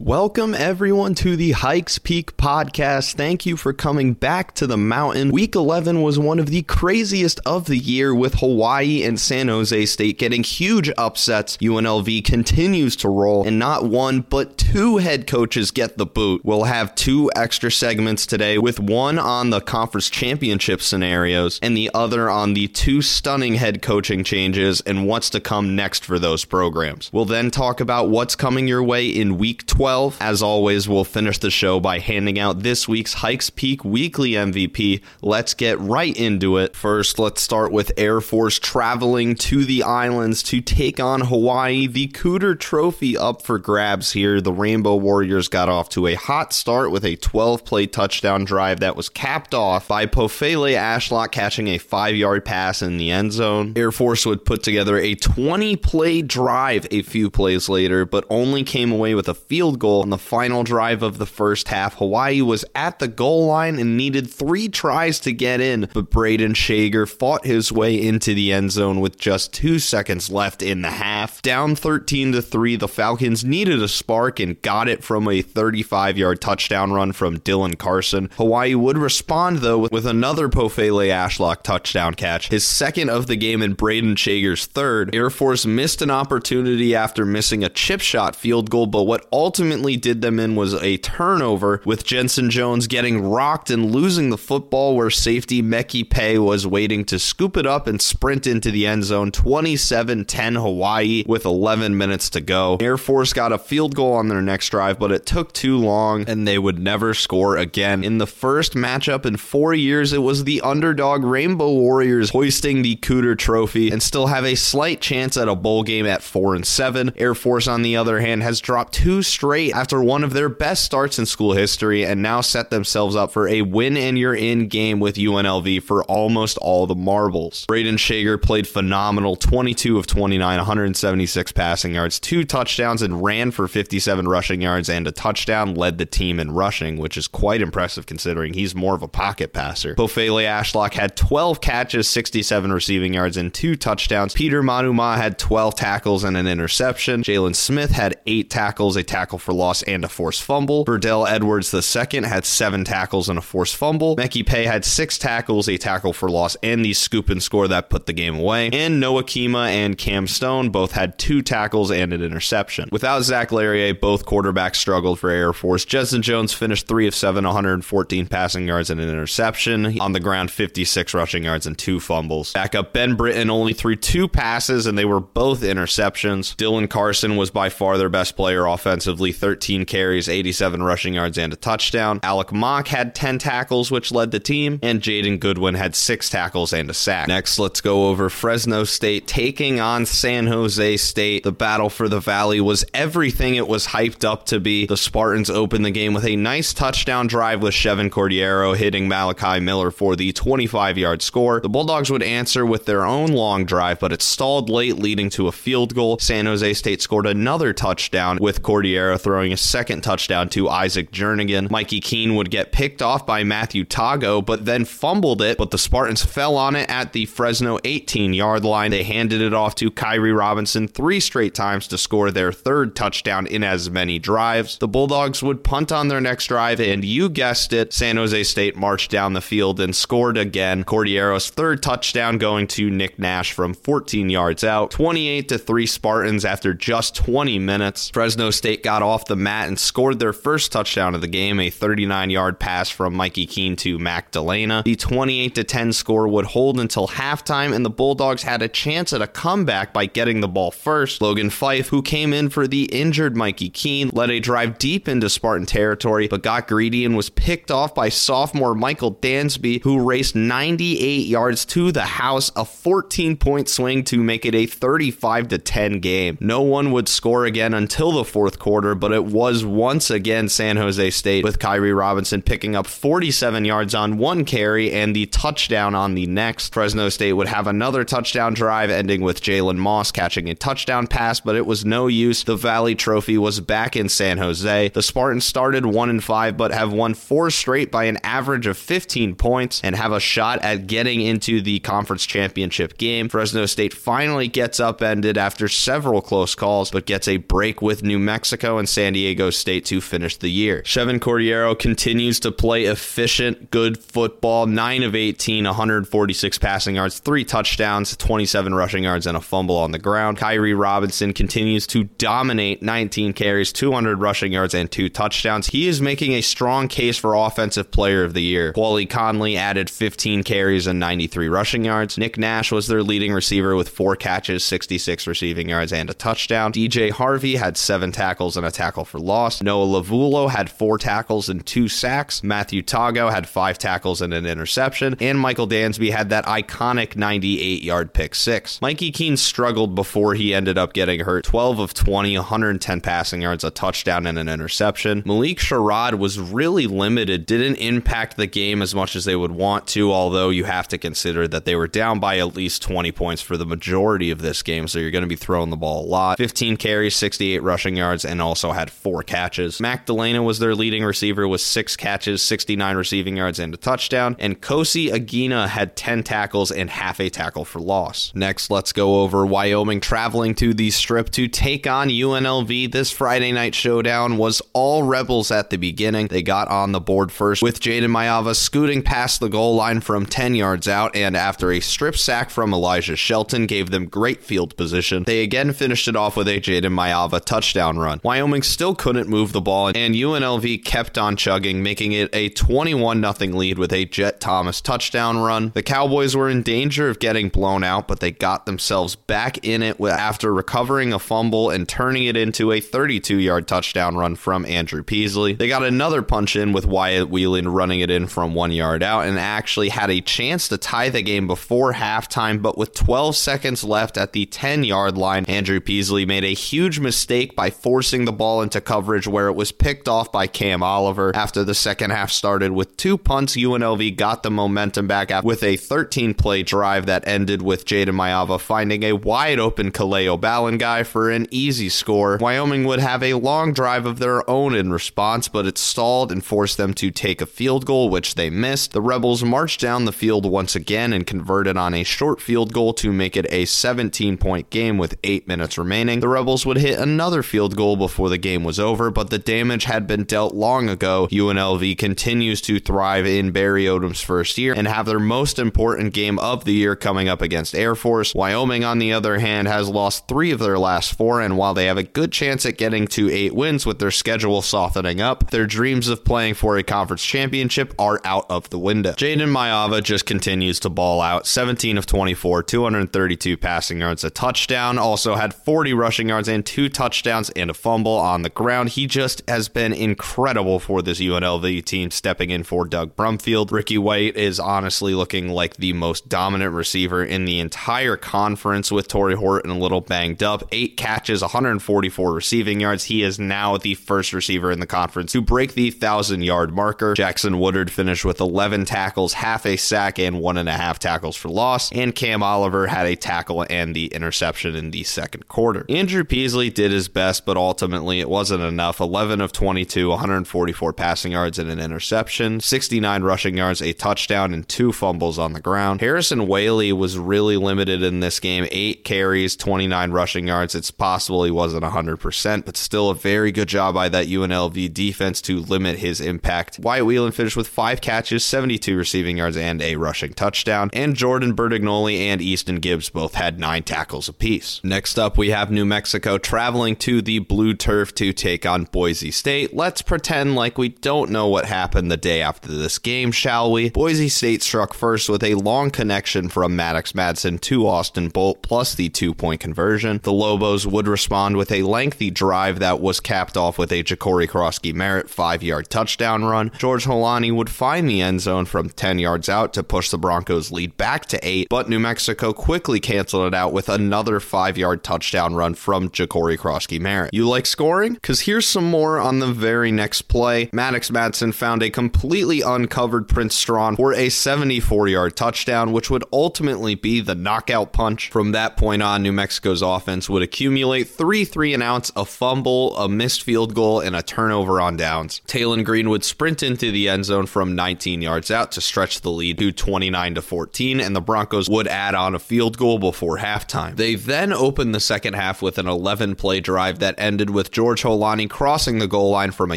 Welcome everyone to the Hikes Peak Podcast. Thank you for coming back to the mountain. Week 11 was one of the craziest of the year, with Hawaii and San Jose State getting huge upsets. UNLV continues to roll, and not one but two head coaches get the boot. We'll have two extra segments today, with one on the conference championship scenarios and the other on the two stunning head coaching changes and what's to come next for those programs. We'll then talk about what's coming your way in week 12. As always, we'll finish the show by handing out this week's Hikes Peak Weekly MVP. Let's get right into it. First, let's start with Air Force traveling to the islands to take on Hawaii. The Cooter Trophy up for grabs here. The Rainbow Warriors got off to a hot start with a 12-play touchdown drive that was capped off by Pofele Ashlock catching a 5-yard pass in the end zone. Air Force would put together a 20-play drive a few plays later, but only came away with a field goal on the final drive of the first half. Hawaii was at the goal line and needed three tries to get in, but Brayden Schager fought his way into the end zone with just 2 seconds left in the half. Down 13-3, the Falcons needed a spark and got it from a 35-yard touchdown run from Dylan Carson. Hawaii would respond, though, with another Pofele Ashlock touchdown catch, his second of the game and Brayden Shager's third. Air Force missed an opportunity after missing a chip shot field goal, but what ultimately did them in was a turnover, with Jensen Jones getting rocked and losing the football, where safety Meki Pay was waiting to scoop it up and sprint into the end zone. 27-10 Hawaii with 11 minutes to go. Air Force got a field goal on their next drive, but it took too long and they would never score again. In the first matchup in 4 years, it was the underdog Rainbow Warriors hoisting the Cooter Trophy and still have a slight chance at a bowl game at 4-7. Air Force, on the other hand, has dropped two straight after one of their best starts in school history and now set themselves up for a win and you're in game with UNLV for almost all the marbles. Brayden Schager played phenomenal, 22 of 29, 176 passing yards, two touchdowns, and ran for 57 rushing yards and a touchdown, led the team in rushing, which is quite impressive considering he's more of a pocket passer. Pofele Ashlock had 12 catches, 67 receiving yards, and two touchdowns. Peter Manuma had 12 tackles and an interception. Jalen Smith had 8 tackles, a tackle for loss and a forced fumble. Verdell Edwards II had 7 tackles and a forced fumble. Meki Pay had 6 tackles, a tackle for loss, and the scoop and score that put the game away. And Noah Kima and Cam Stone both had 2 tackles and an interception. Without Zach Larier, both quarterbacks struggled for Air Force. Justin Jones finished 3 of 7, 114 passing yards and an interception. On the ground, 56 rushing yards and 2 fumbles. Backup Ben Britton only threw 2 passes and they were both interceptions. Dylan Carson was by far their best player offensively. 13 carries, 87 rushing yards, and a touchdown. Alec Mock had 10 tackles, which led the team, and Jaden Goodwin had 6 tackles and a sack. Next, let's go over Fresno State taking on San Jose State. The battle for the Valley was everything it was hyped up to be. The Spartans opened the game with a nice touchdown drive with Chevan Cordeiro hitting Malachi Miller for the 25-yard score. The Bulldogs would answer with their own long drive, but it stalled late, leading to a field goal. San Jose State scored another touchdown with Cordiero throwing a second touchdown to Isaac Jernigan. Mikey Keene would get picked off by Matthew Tago, but then fumbled it, but the Spartans fell on it at the Fresno 18-yard line. They handed it off to Kairee Robinson 3 straight times to score their third touchdown in as many drives. The Bulldogs would punt on their next drive, and you guessed it, San Jose State marched down the field and scored again. Cordiero's third touchdown going to Nick Nash from 14 yards out. 28-3 Spartans after just 20 minutes. Fresno State got off the mat and scored their first touchdown of the game, a 39-yard pass from Mikey Keene to Mac Dalena. The 28-10 score would hold until halftime, and the Bulldogs had a chance at a comeback by getting the ball first. Logan Fife, who came in for the injured Mikey Keene, led a drive deep into Spartan territory, but got greedy and was picked off by sophomore Michael Dansby, who raced 98 yards to the house, a 14-point swing to make it a 35-10 game. No one would score again until the fourth quarter, but it was once again San Jose State, with Kairee Robinson picking up 47 yards on 1 carry and the touchdown on the next. Fresno State would have another touchdown drive, ending with Jalen Moss catching a touchdown pass, but it was no use. The Valley Trophy was back in San Jose. The Spartans started 1-5, but have won 4 straight by an average of 15 points and have a shot at getting into the conference championship game. Fresno State finally gets upended after several close calls, but gets a break with New Mexico and and San Diego State to finish the year. Chevan Cordeiro continues to play efficient, good football, 9 of 18, 146 passing yards, 3 touchdowns, 27 rushing yards, and a fumble on the ground. Kairee Robinson continues to dominate, 19 carries, 200 rushing yards, and 2 touchdowns. He is making a strong case for Offensive Player of the Year. Kwale Conley added 15 carries and 93 rushing yards. Nick Nash was their leading receiver with 4 catches, 66 receiving yards, and a touchdown. DJ Harvey had 7 tackles and a tackle for loss. Noah Lavulo had 4 tackles and 2 sacks. Matthew Tago had 5 tackles and an interception. And Michael Dansby had that iconic 98-yard pick six. Mikey Keene struggled before he ended up getting hurt. 12 of 20, 110 passing yards, a touchdown, and an interception. Malik Sherrod was really limited, didn't impact the game as much as they would want to, although you have to consider that they were down by at least 20 points for the majority of this game, so you're going to be throwing the ball a lot. 15 carries, 68 rushing yards, and also had 4 catches. Mac Dalena was their leading receiver with 6 catches, 69 receiving yards, and a touchdown, and Kosi Aginna had 10 tackles and half a tackle for loss. Next, let's go over Wyoming traveling to the Strip to take on UNLV. This Friday night showdown was all Rebels at the beginning. They got on the board first with Jayden Maiava scooting past the goal line from 10 yards out, and after a strip sack from Elijah Shelton gave them great field position. They again finished it off with a Jayden Maiava touchdown run. Wyoming still couldn't move the ball, and UNLV kept on chugging, making it a 21-0 lead with a Jet Thomas touchdown run. The Cowboys were in danger of getting blown out, but they got themselves back in it after recovering a fumble and turning it into a 32-yard touchdown run from Andrew Peasley. They got another punch in with Wyatt Whelan running it in from 1 yard out and actually had a chance to tie the game before halftime, but with 12 seconds left at the 10-yard line, Andrew Peasley made a huge mistake by forcing the ball into coverage where it was picked off by Cam Oliver. After the second half started with 2 punts, UNLV got the momentum back with a 13-play drive that ended with Jayden Maiava finding a wide-open Kalei Obalongai for an easy score. Wyoming would have a long drive of their own in response, but it stalled and forced them to take a field goal, which they missed. The Rebels marched down the field once again and converted on a short field goal to make it a 17-point game with 8 minutes remaining. The Rebels would hit another field goal before the game was over, but the damage had been dealt long ago. UNLV continues to thrive in Barry Odom's first year and have their most important game of the year coming up against Air Force. Wyoming, on the other hand, has lost 3 of their last 4, and while they have a good chance at getting to 8 wins with their schedule softening up, their dreams of playing for a conference championship are out of the window. Jayden Maiava just continues to ball out. 17 of 24, 232 passing yards, a touchdown, also had 40 rushing yards and 2 touchdowns and a fumble on the ground. He just has been incredible for this UNLV team, stepping in for Doug Brumfield. Ricky White is honestly looking like the most dominant receiver in the entire conference, with Tory Horton a little banged up. 8 catches, 144 receiving yards. He is now the first receiver in the conference to break the 1,000-yard marker. Jackson Woodard finished with 11 tackles, half a sack, and 1.5 tackles for loss, and Cam Oliver had a tackle and the interception in the second quarter. Andrew Peasley did his best, but ultimately it wasn't enough. 11 of 22, 144 passing yards and an interception, 69 rushing yards, a touchdown, and 2 fumbles on the ground. Harrison Whaley was really limited in this game. 8 carries, 29 rushing yards. It's possible he wasn't 100%, but still a very good job by that UNLV defense to limit his impact. Wyatt Whelan finished with 5 catches, 72 receiving yards, and a rushing touchdown, and Jordan Bertignolli and Easton Gibbs both had 9 tackles apiece. Next up, we have New Mexico traveling to the Blue Turf to take on Boise State. Let's pretend like we don't know what happened the day after this game, shall we? Boise State struck first with a long connection from Maddux Madsen to Austin Bolt, plus the 2-point conversion. The Lobos would respond with a lengthy drive that was capped off with a Jacory Croskey-Merritt 5-yard touchdown run. George Holani would find the end zone from 10 yards out to push the Broncos' lead back to 8, but New Mexico quickly canceled it out with another 5-yard touchdown run from Jacory Croskey-Merritt. You like scoring? Because here's some more on the very next play. Maddux Madsen found a completely uncovered Prince Strawn for a 74-yard touchdown, which would ultimately be the knockout punch. From that point on, New Mexico's offense would accumulate 3 three-and-outs, a fumble, a missed field goal, and a turnover on downs. Taylen Green would sprint into the end zone from 19 yards out to stretch the lead to 29-14, and the Broncos would add on a field goal before halftime. They then opened the second half with an 11-play drive that ended with George Holani crossing the goal line from a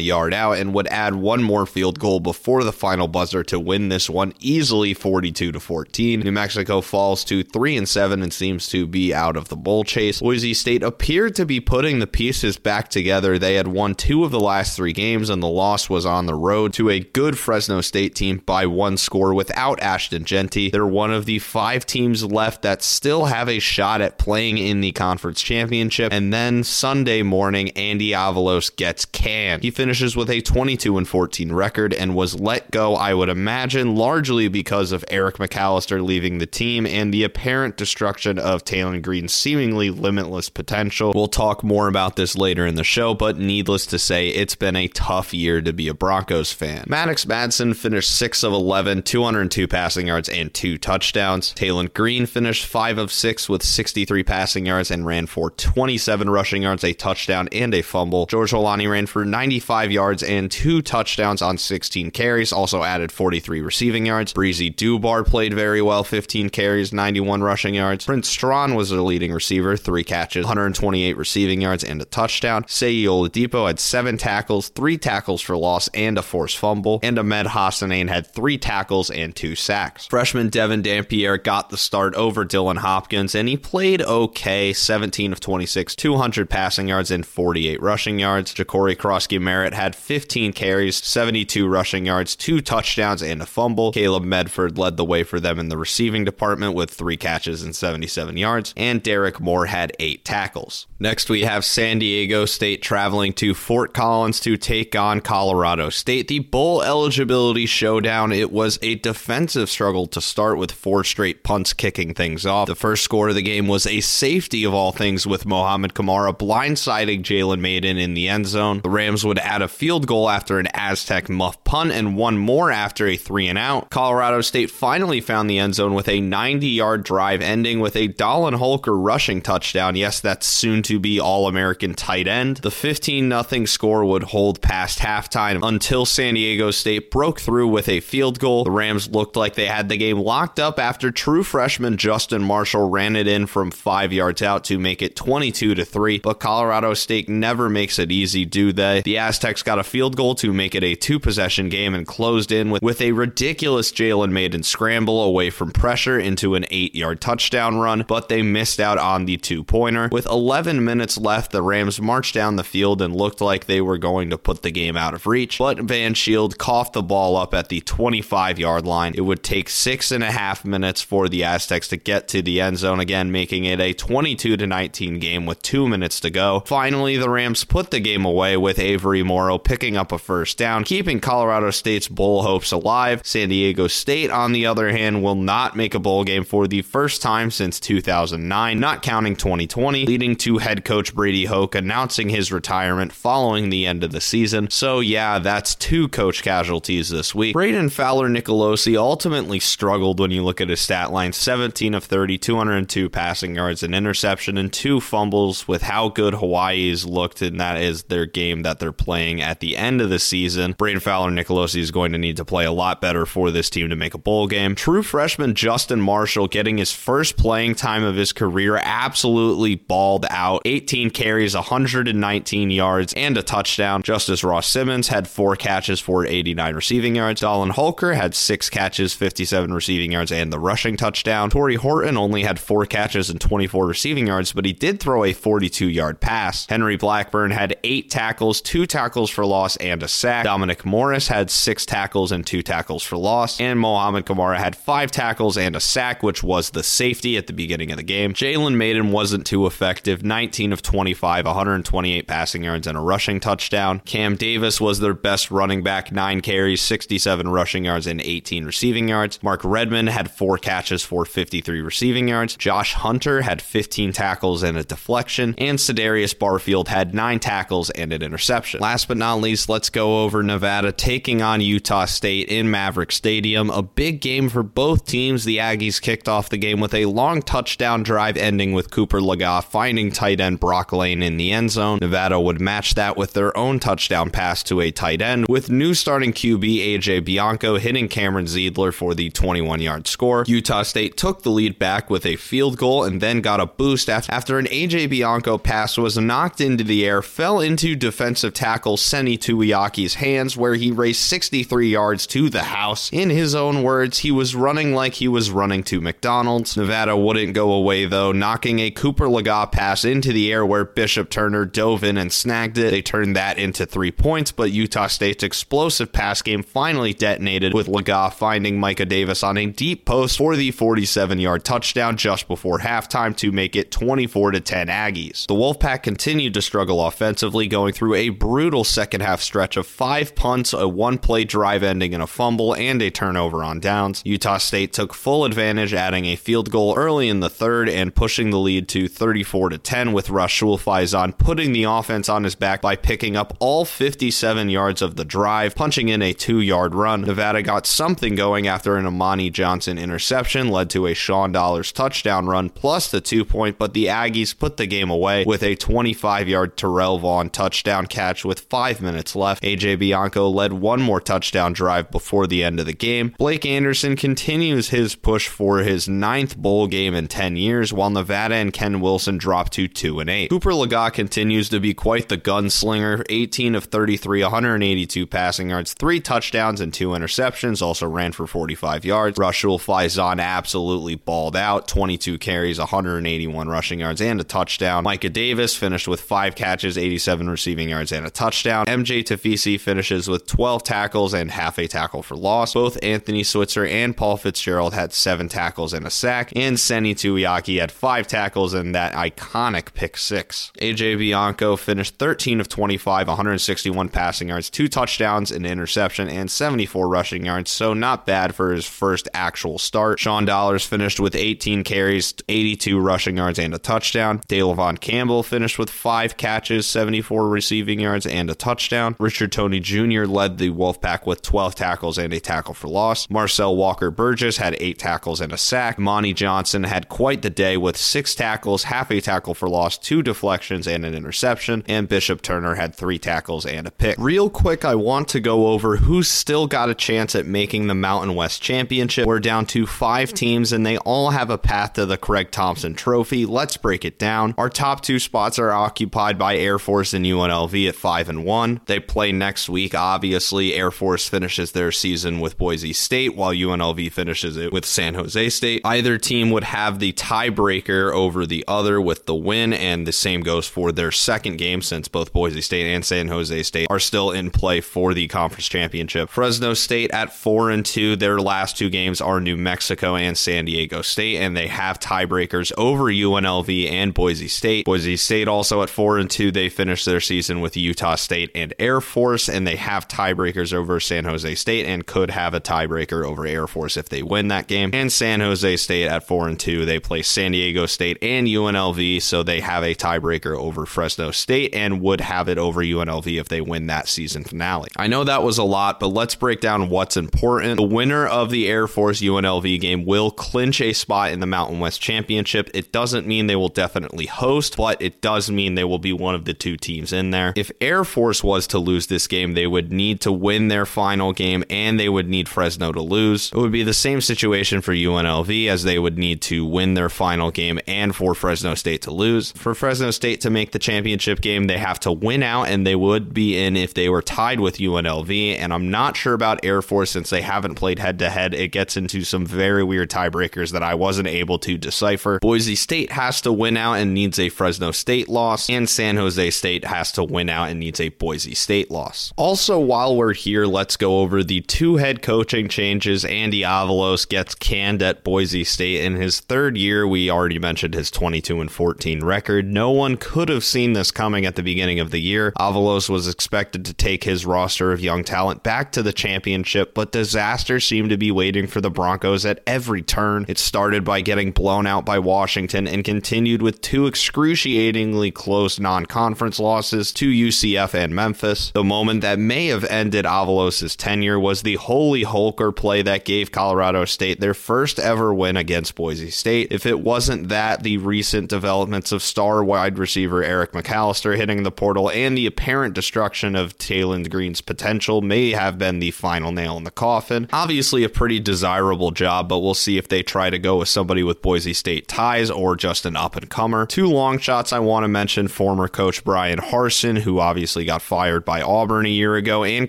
yard out and would add one more field goal before the final buzzer to win this one easily 42-14. New Mexico falls to 3-7 and seems to be out of the bowl chase. Boise State appeared to be putting the pieces back together. They had won 2 of the last 3 games, and the loss was on the road to a good Fresno State team by 1 score without Ashton Genty. They're one of the 5 teams left that still have a shot at playing in the conference championship. And then Sunday morning, Andy Avalos gets canned. He finishes with a 22-14 record and was let go, I would imagine, largely because of Eric McAlister leaving the team and the apparent destruction of Taylen Green's seemingly limitless potential. We'll talk more about this later in the show, but needless to say, it's been a tough year to be a Broncos fan. Maddux Madsen finished 6 of 11, 202 passing yards, and 2 touchdowns. Taylen Green finished 5 of 6 with 63 passing yards and ran for 27 rushing yards, a touchdown, and a fumble. George Holani ran for 95 yards and 2 touchdowns on 16 carries, also added 43 receiving yards. Breezy Dubar played very well, 15 carries, 91 rushing yards. Prince Strawn was their leading receiver, 3 catches, 128 receiving yards, and a touchdown. Seyi Oladipo had 7 tackles, 3 tackles for loss, and a forced fumble, and Ahmed Hassanain had 3 tackles and 2 sacks. Freshman Devon Dampier got the start over Dylan Hopkins, and he played okay, 17 of 26, 200 passing yards, and 48 rushing yards. Jacory Croskey-Merritt had 15 carries, 72 rushing yards, 2 touchdowns, and a fumble. Caleb Medford led the way for them in the receiving department with 3 catches and 77 yards, and Derek Moore had 8 tackles. Next, we have San Diego State traveling to Fort Collins to take on Colorado State. The bowl eligibility showdown, it was a defensive struggle to start with 4 straight punts kicking things off. The first score of the game was a safety of all things with Mohamed Kamara blindsiding Jalen Mayden in the end zone. The Rams would add a field goal after an Aztec muff punt and one more after a 3-and-out. Colorado State finally found the end zone with a 90-yard drive ending with a Dallin Holker rushing touchdown. Yes, that's soon to be All-American tight end. The 15-0 score would hold past halftime until San Diego State broke through with a field goal. The Rams looked like they had the game locked up after true freshman Justin Marshall ran it in from 5 yards out to make it 22-3, but Colorado State never makes it easy, do they? The Aztecs got a field goal to make it a 2-possession game and closed in with a ridiculous Jalen Mayden scramble away from pressure into an 8-yard touchdown run, but they missed out on the 2-pointer. With 11 minutes left, the Rams marched down the field and looked like they were going to put the game out of reach, but Van Shield coughed the ball up at the 25-yard line. It would take 6.5 minutes for the Aztecs to get to the end zone again, making it a 22-19 game with 2 minutes to go. Finally, the Rams put the game away with Avery Morrow picking up a first down, keeping Colorado State's bowl hopes alive. San Diego State, on the other hand, will not make a bowl game for the first time since 2009, not counting 2020, leading to head coach Brady Hoke announcing his retirement following the end of the season. So yeah, that's 2 coach casualties this week. Braden Fowler-Nicolosi ultimately struggled when you look at his stat line, 17 of 30, 202 passing yards, an interception, and 2 fumbles with how good Hawaii's looked, and that is their game that they're playing at the end of the season. Braden Fowler-Nicolosi is going to need to play a lot better for this team to make a bowl game. True freshman Justin Marshall getting his first playing time of his career absolutely balled out. 18 carries, 119 yards, and a touchdown. Justice Ross Simmons had 4 catches for 89 receiving yards. Dallin Holker had 6 catches, 57 receiving yards, and the rushing touchdown. Tory Horton only had 4 catches and 24 receiving yards, but he did throw a 42-yard pass. Henry Blackburn had 8 tackles, 2 tackles for loss, and a sack. Dominic Morris had 6 tackles and 2 tackles for loss, and Mohamed Kamara had 5 tackles and a sack, which was the safety at the beginning of the game. Jalen Mayden wasn't too effective, 19 of 25, 128 passing yards, and a rushing touchdown. Cam Davis was their best running back, 9 carries, 67 rushing yards, and 18 receiving yards. Mark Redmond had 4 catches for 53 receiving yards. Josh Hunter had 15 tackles and a deflection, and Sedarius Barfield had 9 tackles and an interception. Last but not least, let's go over Nevada taking on Utah State in Maverick Stadium. A big game for both teams. The Aggies kicked off the game with a long touchdown drive ending with Cooper Lagasse finding tight end Brock Lane in the end zone. Nevada would match that with their own touchdown pass to a tight end, with new starting QB AJ Bianco hitting Cameron Ziedler for the 21-yard score. Utah State took the lead back with a field goal and then got a boost after an AJ Bianco pass was knocked into the the air fell into defensive tackle Seni Tuiaki's hands, where he raced 63 yards to the house. In his own words, he was running like he was running to McDonald's. Nevada wouldn't go away, though, knocking a Cooper Lagat pass into the air where Bishop Turner dove in and snagged it. They turned that into 3 points, but Utah State's explosive pass game finally detonated, with Lagat finding Micah Davis on a deep post for the 47-yard touchdown just before halftime to make it 24-10 Aggies. The Wolfpack continued to struggle offensively, going through a brutal second-half stretch of 5 punts, a one-play drive ending in a fumble, and a turnover on downs. Utah State took full advantage, adding a field goal early in the third and pushing the lead to 34-10, with Rashul Faizan putting the offense on his back by picking up all 57 yards of the drive, punching in a 2-yard run. Nevada got something going after an Amani Johnson interception led to a Sean Dollars touchdown run plus the 2-point, but the Aggies put the game away with a 25-yard Terrell Vaughn touchdown catch with 5 minutes left. AJ Bianco led one more touchdown drive before the end of the game. Blake Anderson continues his push for his 9th bowl game in 10 years, while Nevada and Ken Wilson drop to 2-8. Cooper Lagat continues to be quite the gunslinger, 18 of 33, 182 passing yards, 3 touchdowns and 2 interceptions, also ran for 45 yards. Rashul Faizan absolutely balled out, 22 carries, 181 rushing yards and a touchdown. Micah Davis finished with 5 catches, 87 receiving yards and a touchdown. MJ Tafisi finishes with 12 tackles and half a tackle for loss. Both Anthony Switzer and Paul Fitzgerald had 7 tackles and a sack, and Seni Tuiaki had 5 tackles and that iconic pick 6. AJ Bianco finished 13 of 25, 161 passing yards, 2 touchdowns, an interception, and 74 rushing yards, so not bad for his first actual start. Sean Dollars finished with 18 carries, 82 rushing yards, and a touchdown. DeLevon Campbell finished with 5 catches, 74 receiving yards, and a touchdown. Richard Toney Jr. led the Wolfpack with 12 tackles and a tackle for loss. Marcel Walker-Burgess had 8 tackles and a sack. Monty Johnson had quite the day with 6 tackles, half a tackle for loss, 2 deflections, and an interception, and Bishop Turner had 3 tackles and a pick. Real quick, I want to go over who's still got a chance at making the Mountain West Championship. We're down to 5 teams, and they all have a path to the Craig Thompson Trophy. Let's break it down. Our top 2 spots are occupied by Air Force and UNLV at 5-1. They play next week, obviously. Air Force finishes their season with Boise State, while UNLV finishes it with San Jose State. Either team would have the tiebreaker over the other with the win, and the same goes for their second game, since both Boise State and San Jose State are still in play for the conference championship. Fresno State at 4-2. Their last 2 games are New Mexico and San Diego State, and they have tiebreakers over UNLV and Boise State. Boise State also at 4-2. They finished their season with Utah State and Air Force, and they have tiebreakers over San Jose State and could have a tiebreaker over Air Force if they win that game. And San Jose State at 4-2. They play San Diego State and UNLV, so they have a tiebreaker over Fresno State and would have it over UNLV if they win that season finale. I know that was a lot, but let's break down what's important. The winner of the Air Force UNLV game will clinch a spot in the Mountain West Championship. It doesn't mean they will definitely host, but it does mean they will be one of the 2 teams in there. If Air Force was to lose this game, they would need to win their final game and they would need Fresno to lose. It would be the same situation for UNLV, as they would need to win their final game and for Fresno State to lose. For Fresno State to make the championship game, they have to win out, and they would be in if they were tied with UNLV, and I'm not sure about Air Force since they haven't played head-to-head. It gets into some very weird tiebreakers that I wasn't able to decipher. Boise State has to win out and needs a Fresno State loss, and San Jose State has to win out and needs a Boise State loss. Also, while we're here, let's go over the 2 head coaching changes. Andy Avalos gets canned at Boise State in his 3rd year. We already mentioned his 22-14 record. No one could have seen this coming at the beginning of the year. Avalos was expected to take his roster of young talent back to the championship, but disaster seemed to be waiting for the Broncos at every turn. It started by getting blown out by Washington and continued with 2 excruciatingly close non-conference losses to UCF and Memphis. The moment that may have ended Avalos' tenure was the Holy Holker play that gave Colorado State their first ever win against Boise State. If it wasn't that, the recent developments of star wide receiver Eric McAlister hitting the portal and the apparent destruction of Taylen Green's potential may have been the final nail in the coffin. Obviously a pretty desirable job, but we'll see if they try to go with somebody with Boise State ties or just an up-and-comer. 2 long shots I want to mention for former coach Brian Harsin, who obviously got fired by Auburn a year ago, and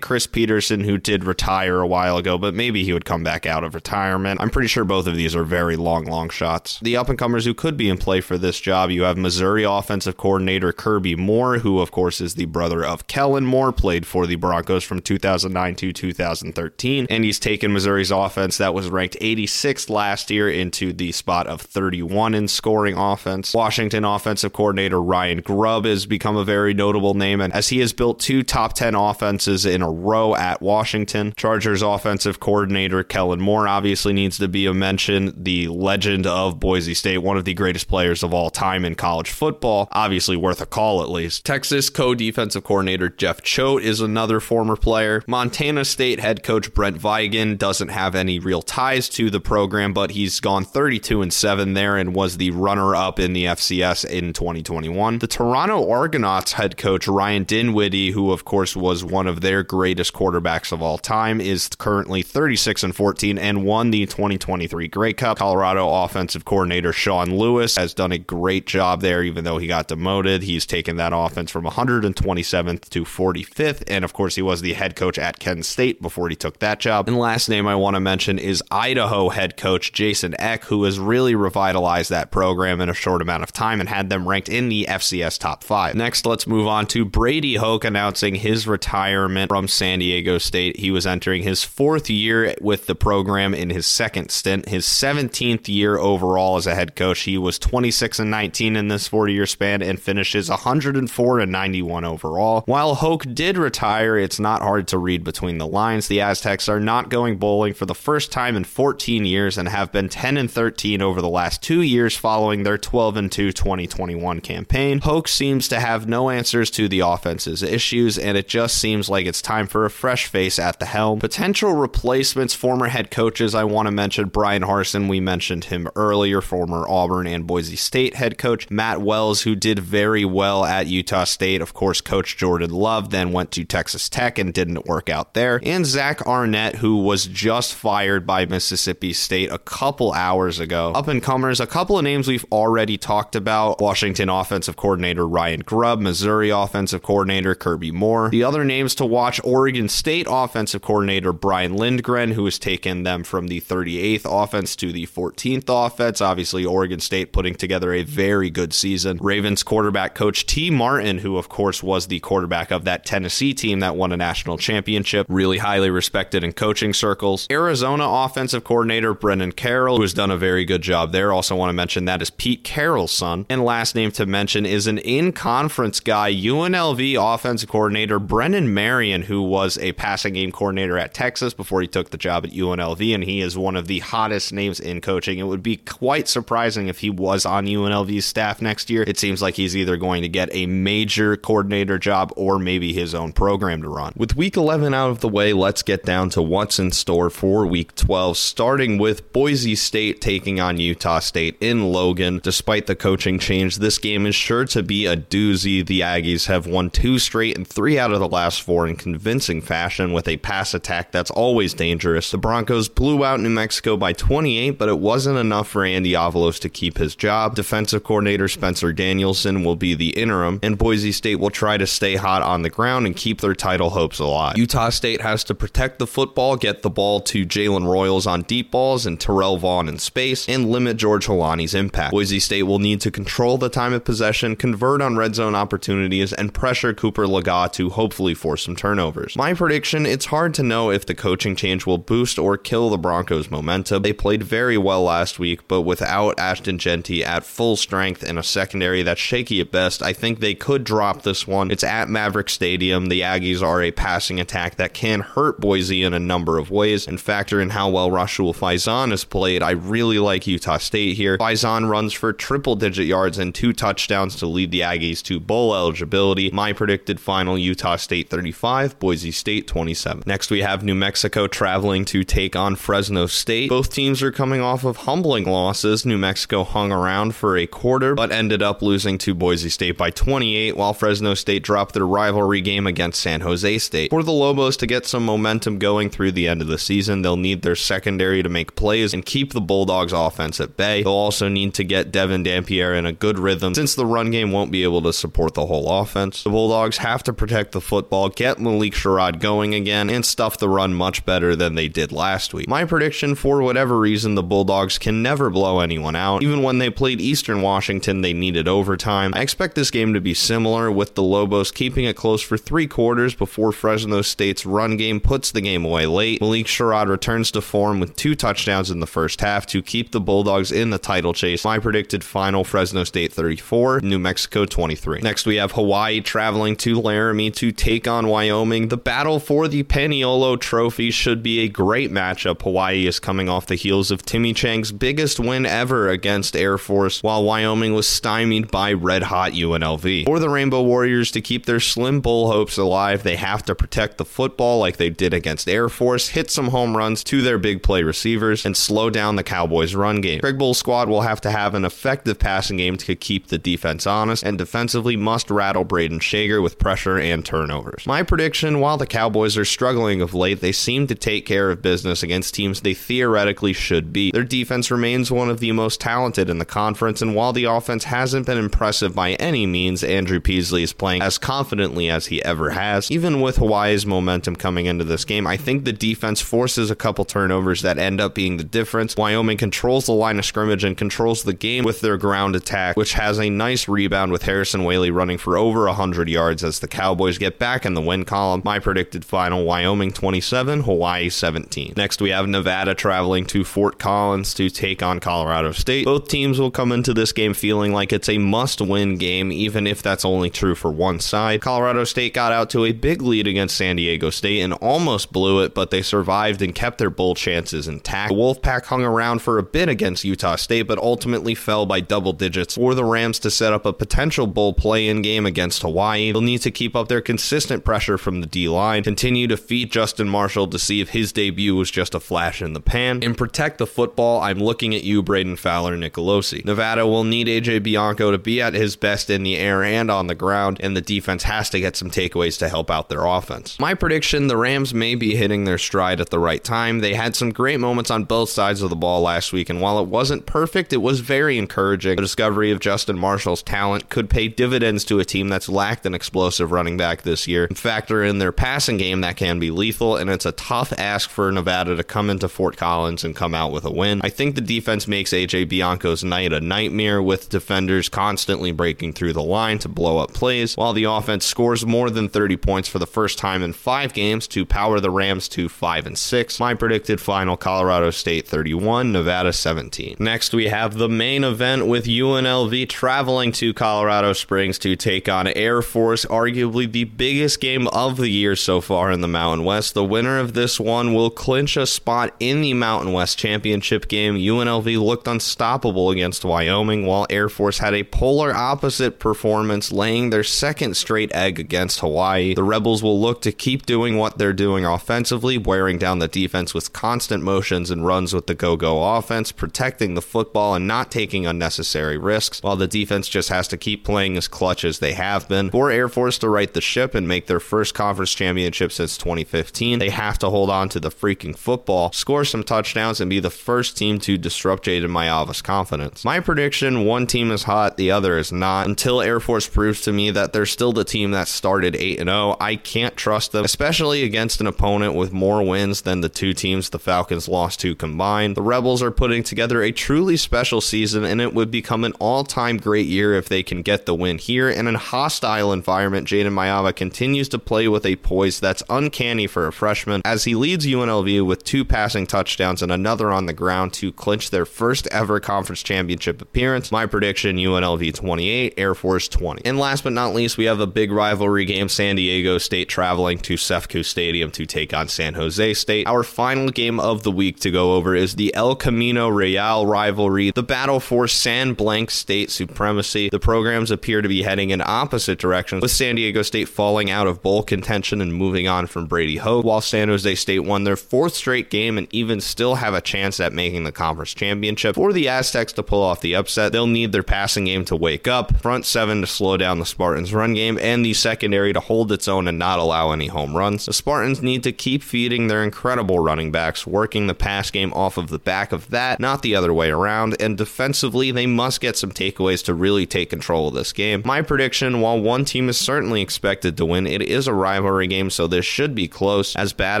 Chris Peterson, who did retire a while ago, but maybe he would come back out of retirement. I'm pretty sure both of these are very long shots. The up-and-comers who could be in play for this job, you have Missouri offensive coordinator Kirby Moore, who of course is the brother of Kellen Moore, played for the Broncos from 2009 to 2013, and he's taken Missouri's offense that was ranked 86th last year into the spot of 31 in scoring offense. Washington offensive coordinator Ryan Grubb has become a very notable name, and as he has built two top 10 offenses in a row at Washington. Chargers offensive coordinator Kellen Moore obviously needs to be a mention. The legend of Boise State, one of the greatest players of all time in college football, obviously worth a call at least. Texas co-defensive coordinator Jeff Choate is another former player. Montana State head coach Brent Vegan doesn't have any real ties to the program, but he's gone 32-7 there and was the runner-up in the FCS in 2021. The Toronto Argonauts head coach Ryan Dinwiddie, who of course was one of their greatest quarterbacks of all time, is currently 36-14 and won the 2023 Grey Cup. Colorado offensive coordinator Sean Lewis has done a great job there, even though he got demoted. He's taken that offense from 127th to 45th, and of course he was the head coach at Penn State before he took that job. And last name I want to mention is Idaho head coach Jason Eck, who has really revitalized that program in a short amount of time and had them ranked in the FCS top 5. Next, let's move on to Brady Hoke announcing his retirement from San Diego State. He was entering his 4th year with the program in his second stint, his 17th year overall as a head coach. He was 26-19 in this 4-year span and finishes 104-91 overall. While Hoke did retire, it's not hard to read between the lines. The Aztecs are not going bowling for the first time in 14 years and have been 10-13 over the last 2 years following their 12-2 2021 campaign. Hoke seems to have no answers to the offense's issues, and it just seems like it's time for a fresh face at the helm. Potential replacements, former head coaches, I want to mention Brian Harsin, we mentioned him earlier, former Auburn and Boise State head coach. Matt Wells, who did very well at Utah State, of course, coached Jordan Love, then went to Texas Tech and didn't work out there. And Zach Arnett, who was just fired by Mississippi State a couple hours ago. Up and comers, a couple of names we've already talked about. Washington offensive coordinator Ryan Grubb, Missouri offensive coordinator Kirby Moore. The other names to watch, Oregon State offensive coordinator Brian Lindgren, who has taken them from the 38th offense to the 14th offense. Obviously, Oregon State putting together a very good season. Ravens quarterback coach T. Martin, who of course was the quarterback of that Tennessee team that won a national championship, really highly respected in coaching circles. Arizona offensive coordinator Brendan Carroll, who has done a very good job there. Also want to mention that is Pete Carroll's son. And last name to mention is an in-conference guy, UNLV offensive coordinator Brendan Marion, who was a passing game coordinator at Texas before he took the job at UNLV, and he is one of the hottest names in coaching. It would be quite surprising if he was on UNLV's staff next year. It seems like he's either going to get a major coordinator job or maybe his own program to run. With week 11 out of the way, let's get down to what's in store for week 12, starting with Boise State taking on Utah State in Logan. Despite the coaching change, this game is sure to be a doozy. The Aggies have won 2 straight and 3 out of the last 4 in convincing fashion with a pass attack that's always dangerous. The Broncos blew out New Mexico by 28, but it wasn't enough for Andy Avalos to keep his job. Defensive coordinator Spencer Danielson will be the interim, and Boise State will try to stay hot on the ground and keep their title hopes alive. Utah State has to protect the football, get the ball to Jalen Royals on deep balls and Terrell Vaughn in space, and limit George Holani's impact. Boise State will need to control the time of possession, convert on red zone opportunities, and pressure Cooper Lagat to hopefully force some turnovers. My prediction, it's hard to know if the coaching change will boost or kill the Broncos' momentum. They played very well last week, but without Ashton Genty at full strength and a secondary that's shaky at best, I think they could drop this one. It's at Maverick Stadium. The Aggies are a passing attack that can hurt Boise in a number of ways, and factor in how well Rashul Faison has played. I really like Utah State here. Faison runs for triple-digit yards and 2 touchdowns to lead the Aggies to bowl eligibility. My predicted final, Utah State 35, Boise State 27. Next, we have New Mexico traveling to take on Fresno State. Both teams are coming off of humbling losses. New Mexico hung around for a quarter, but ended up losing to Boise State by 28, while Fresno State dropped their rivalry game against San Jose State. For the Lobos to get some momentum going through the end of the season, they'll need their secondary to make plays and keep the Bulldogs' offense at bay. They'll also need to get Devon Dampier in a good rhythm, since the run game won't be able to support the whole offense. The Bulldogs have to protect the football, get Malik Sherrod going again, and stuff the run much better than they did last week. My prediction, for whatever reason, the Bulldogs can never blow anyone out. Even when they played Eastern Washington, they needed overtime. I expect this game to be similar, with the Lobos keeping it close for three quarters before Fresno State's run game puts the game away late. Malik Sherrod returns to form with 2 touchdowns in the first half to keep the Bulldogs in the title chase. My predicted final, Fresno State 34, New Mexico 23. Next, we have Hawaii traveling to Laramie to take on Wyoming. The battle for the Paniolo Trophy should be a great matchup. Hawaii is coming off the heels of Timmy Chang's biggest win ever against Air Force, while Wyoming was stymied by red-hot UNLV. For the Rainbow Warriors to keep their slim bowl hopes alive, they have to protect the football like they did against Air Force, hit some home runs to their big play receivers, and slow down the Cowboys' run game. Craig Bull's squad will have to have an effective passing game to keep the defense honest, and defensively must rattle Brayden Schager with pressure and turnovers. My prediction, while the Cowboys are struggling of late, they seem to take care of business against teams they theoretically should beat. Their defense remains one of the most talented in the conference, and while the offense hasn't been impressive by any means, Andrew Peasley is playing as confidently as he ever has. Even with Hawaii's momentum coming into this game, I think the defense forces a couple turnovers that end up being the difference. Wyoming controls the line of scrimmage and controls the game with their ground attack, which has a nice rebound with Harrison Whaley running for over 100 yards as the Cowboys get back in the win column. My predicted final, Wyoming 27, Hawaii 17. Next, we have Nevada traveling to Fort Collins to take on Colorado State. Both teams will come into this game feeling like it's a must-win game, even if that's only true for one side. Colorado State got out to a big lead against San Diego State and almost blew it, but they survived and kept their bowl chances intact. The Wolfpack hung around for a bit against Utah State, but ultimately fell by double digits for the Rams to set up a potential bowl play-in game against Hawaii. They'll need to keep up their consistent pressure from the D-line, continue to feed Justin Marshall to see if his debut was just a flash in the pan, and protect the football. I'm looking at you, Braden Fowler-Nicolosi. Nevada will need AJ Bianco to be at his best in the air and on the ground, and the defense has to get some takeaways to help out their offense. My prediction, the Rams may be hitting their stride at the right time. They had some great moments on both sides of the ball last week, and while it wasn't perfect, it was very encouraging. The discovery of Justin Marshall's talent could pay dividends to a team that's lacked an explosive running back this year. Factor in their passing game that can be lethal, and it's a tough ask for Nevada to come into Fort Collins and come out with a win. I think the defense makes AJ Bianco's night a nightmare, with defenders constantly breaking through the line to blow up plays, while the offense scores more than 30 points for the first time in 5 games to power the Rams to 5-6. My predicted final, Colorado State 31, Nevada 17. Next, we have the main event with UNLV traveling to Colorado Springs to take on Air Force, arguably the biggest game of the year so far in the Mountain West. The winner of this one will clinch a spot in the Mountain West Championship game. UNLV looked unstoppable against Wyoming, while Air Force had a polar opposite performance, laying their second straight egg against Hawaii. The Rebels will look to keep doing what they're doing offensively, wearing down the defense with constant motions and runs with the go-go offense, protecting the football and not taking unnecessary risks, while the defense just has to keep playing as clutch as they have been. For Air Force to right the ship and make their first conference championship since 2015, they have to hold on to the freaking football, score some touchdowns, and be the first team to disrupt Jayden Maiava's confidence. My prediction, one team is hot, the other is not. Until Air Force proves to me that they're still the team that started 8-0, I can't trust them, especially against an opponent with more wins than the 2 teams the Falcons lost to combined. The Rebels are putting together a truly special season, and it would become an all-time great year if they can get the win here. In a hostile environment, Jayden Maiava continues to play with a poise that's uncanny for a freshman, as he leads UNLV with 2 passing touchdowns and another on the ground to clinch their first ever conference championship appearance. My prediction, UNLV 28, Air Force 20. And last but not least, we have a big rivalry game, San Diego State traveling to CEFCO Stadium to take on San Jose State. Our final game of the week to go over is the El Camino Real rivalry, the battle for San Blanc State supremacy. The programs appear to be heading in opposite directions, with San Diego State falling out of bowl contention and moving on from Brady Hoke, while San Jose State won their 4th straight game and even still have a chance at making the conference championship. For the Aztecs to pull off the upset, they'll need their passing game to wake up, front seven to slow down the Spartans' run game, and the secondary to hold its own and not allow any home runs. The Spartans need to keep feeding their incredible running backs, working the pass game off of the back of that, not the other way around, and defensively they must get some takeaways to really take control control of this game. My prediction, while one team is certainly expected to win, it is a rivalry game, so this should be close. As bad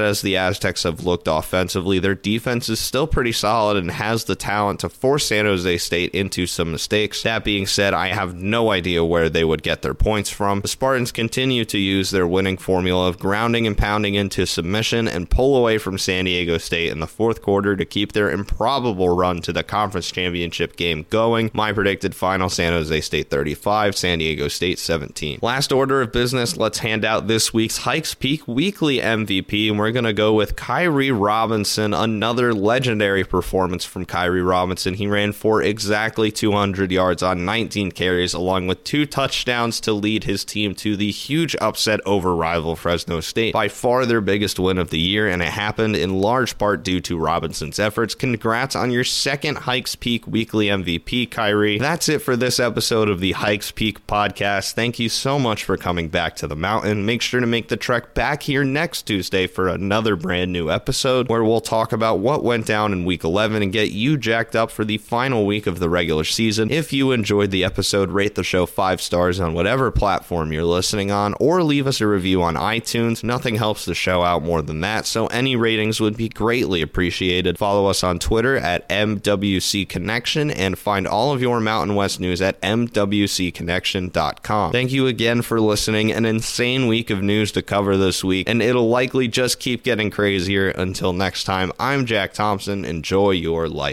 as the Aztecs have looked offensively, their defense is still pretty solid and has the talent to force San Jose State into some mistakes. That being said, I have no idea where they would get their points from. The Spartans continue to use their winning formula of grounding and pounding into submission and pull away from San Diego State in the fourth quarter to keep their improbable run to the conference championship game going. My predicted final, San Jose State 35, San Diego State 17. Last order of business, let's hand out this week's Hikes Peak Weekly MVP, and we're going to go with Kairee Robinson. Another legendary performance from Kairee Robinson. He ran for exactly 200 yards on 19 carries, along with 2 touchdowns to lead his team to the huge upset over rival Fresno State, by far their biggest win of the year, and it happened in large part due to Robinson's efforts. Congrats on your second Hikes Peak Weekly MVP, Kairee. That's it for this episode of the Hikes Peak Podcast. Thank you so much for coming back to the mountain. Make sure to make the trek back here next Tuesday for another brand new episode where we'll talk about what went down in week 11 and get you jacked up for the final week of the regular season. If you enjoyed the episode, rate the show 5 stars on whatever platform you're listening on, or leave us a review on iTunes. Nothing helps the show out more than that, so any ratings would be greatly appreciated. Follow us on Twitter at MWC Connection and find all of your Mountain West news at MWCConnection.com. Thank you again for listening. An insane week of news to cover this week, and it'll likely just keep getting crazier. Until next time, I'm Jack Thompson. Enjoy your life.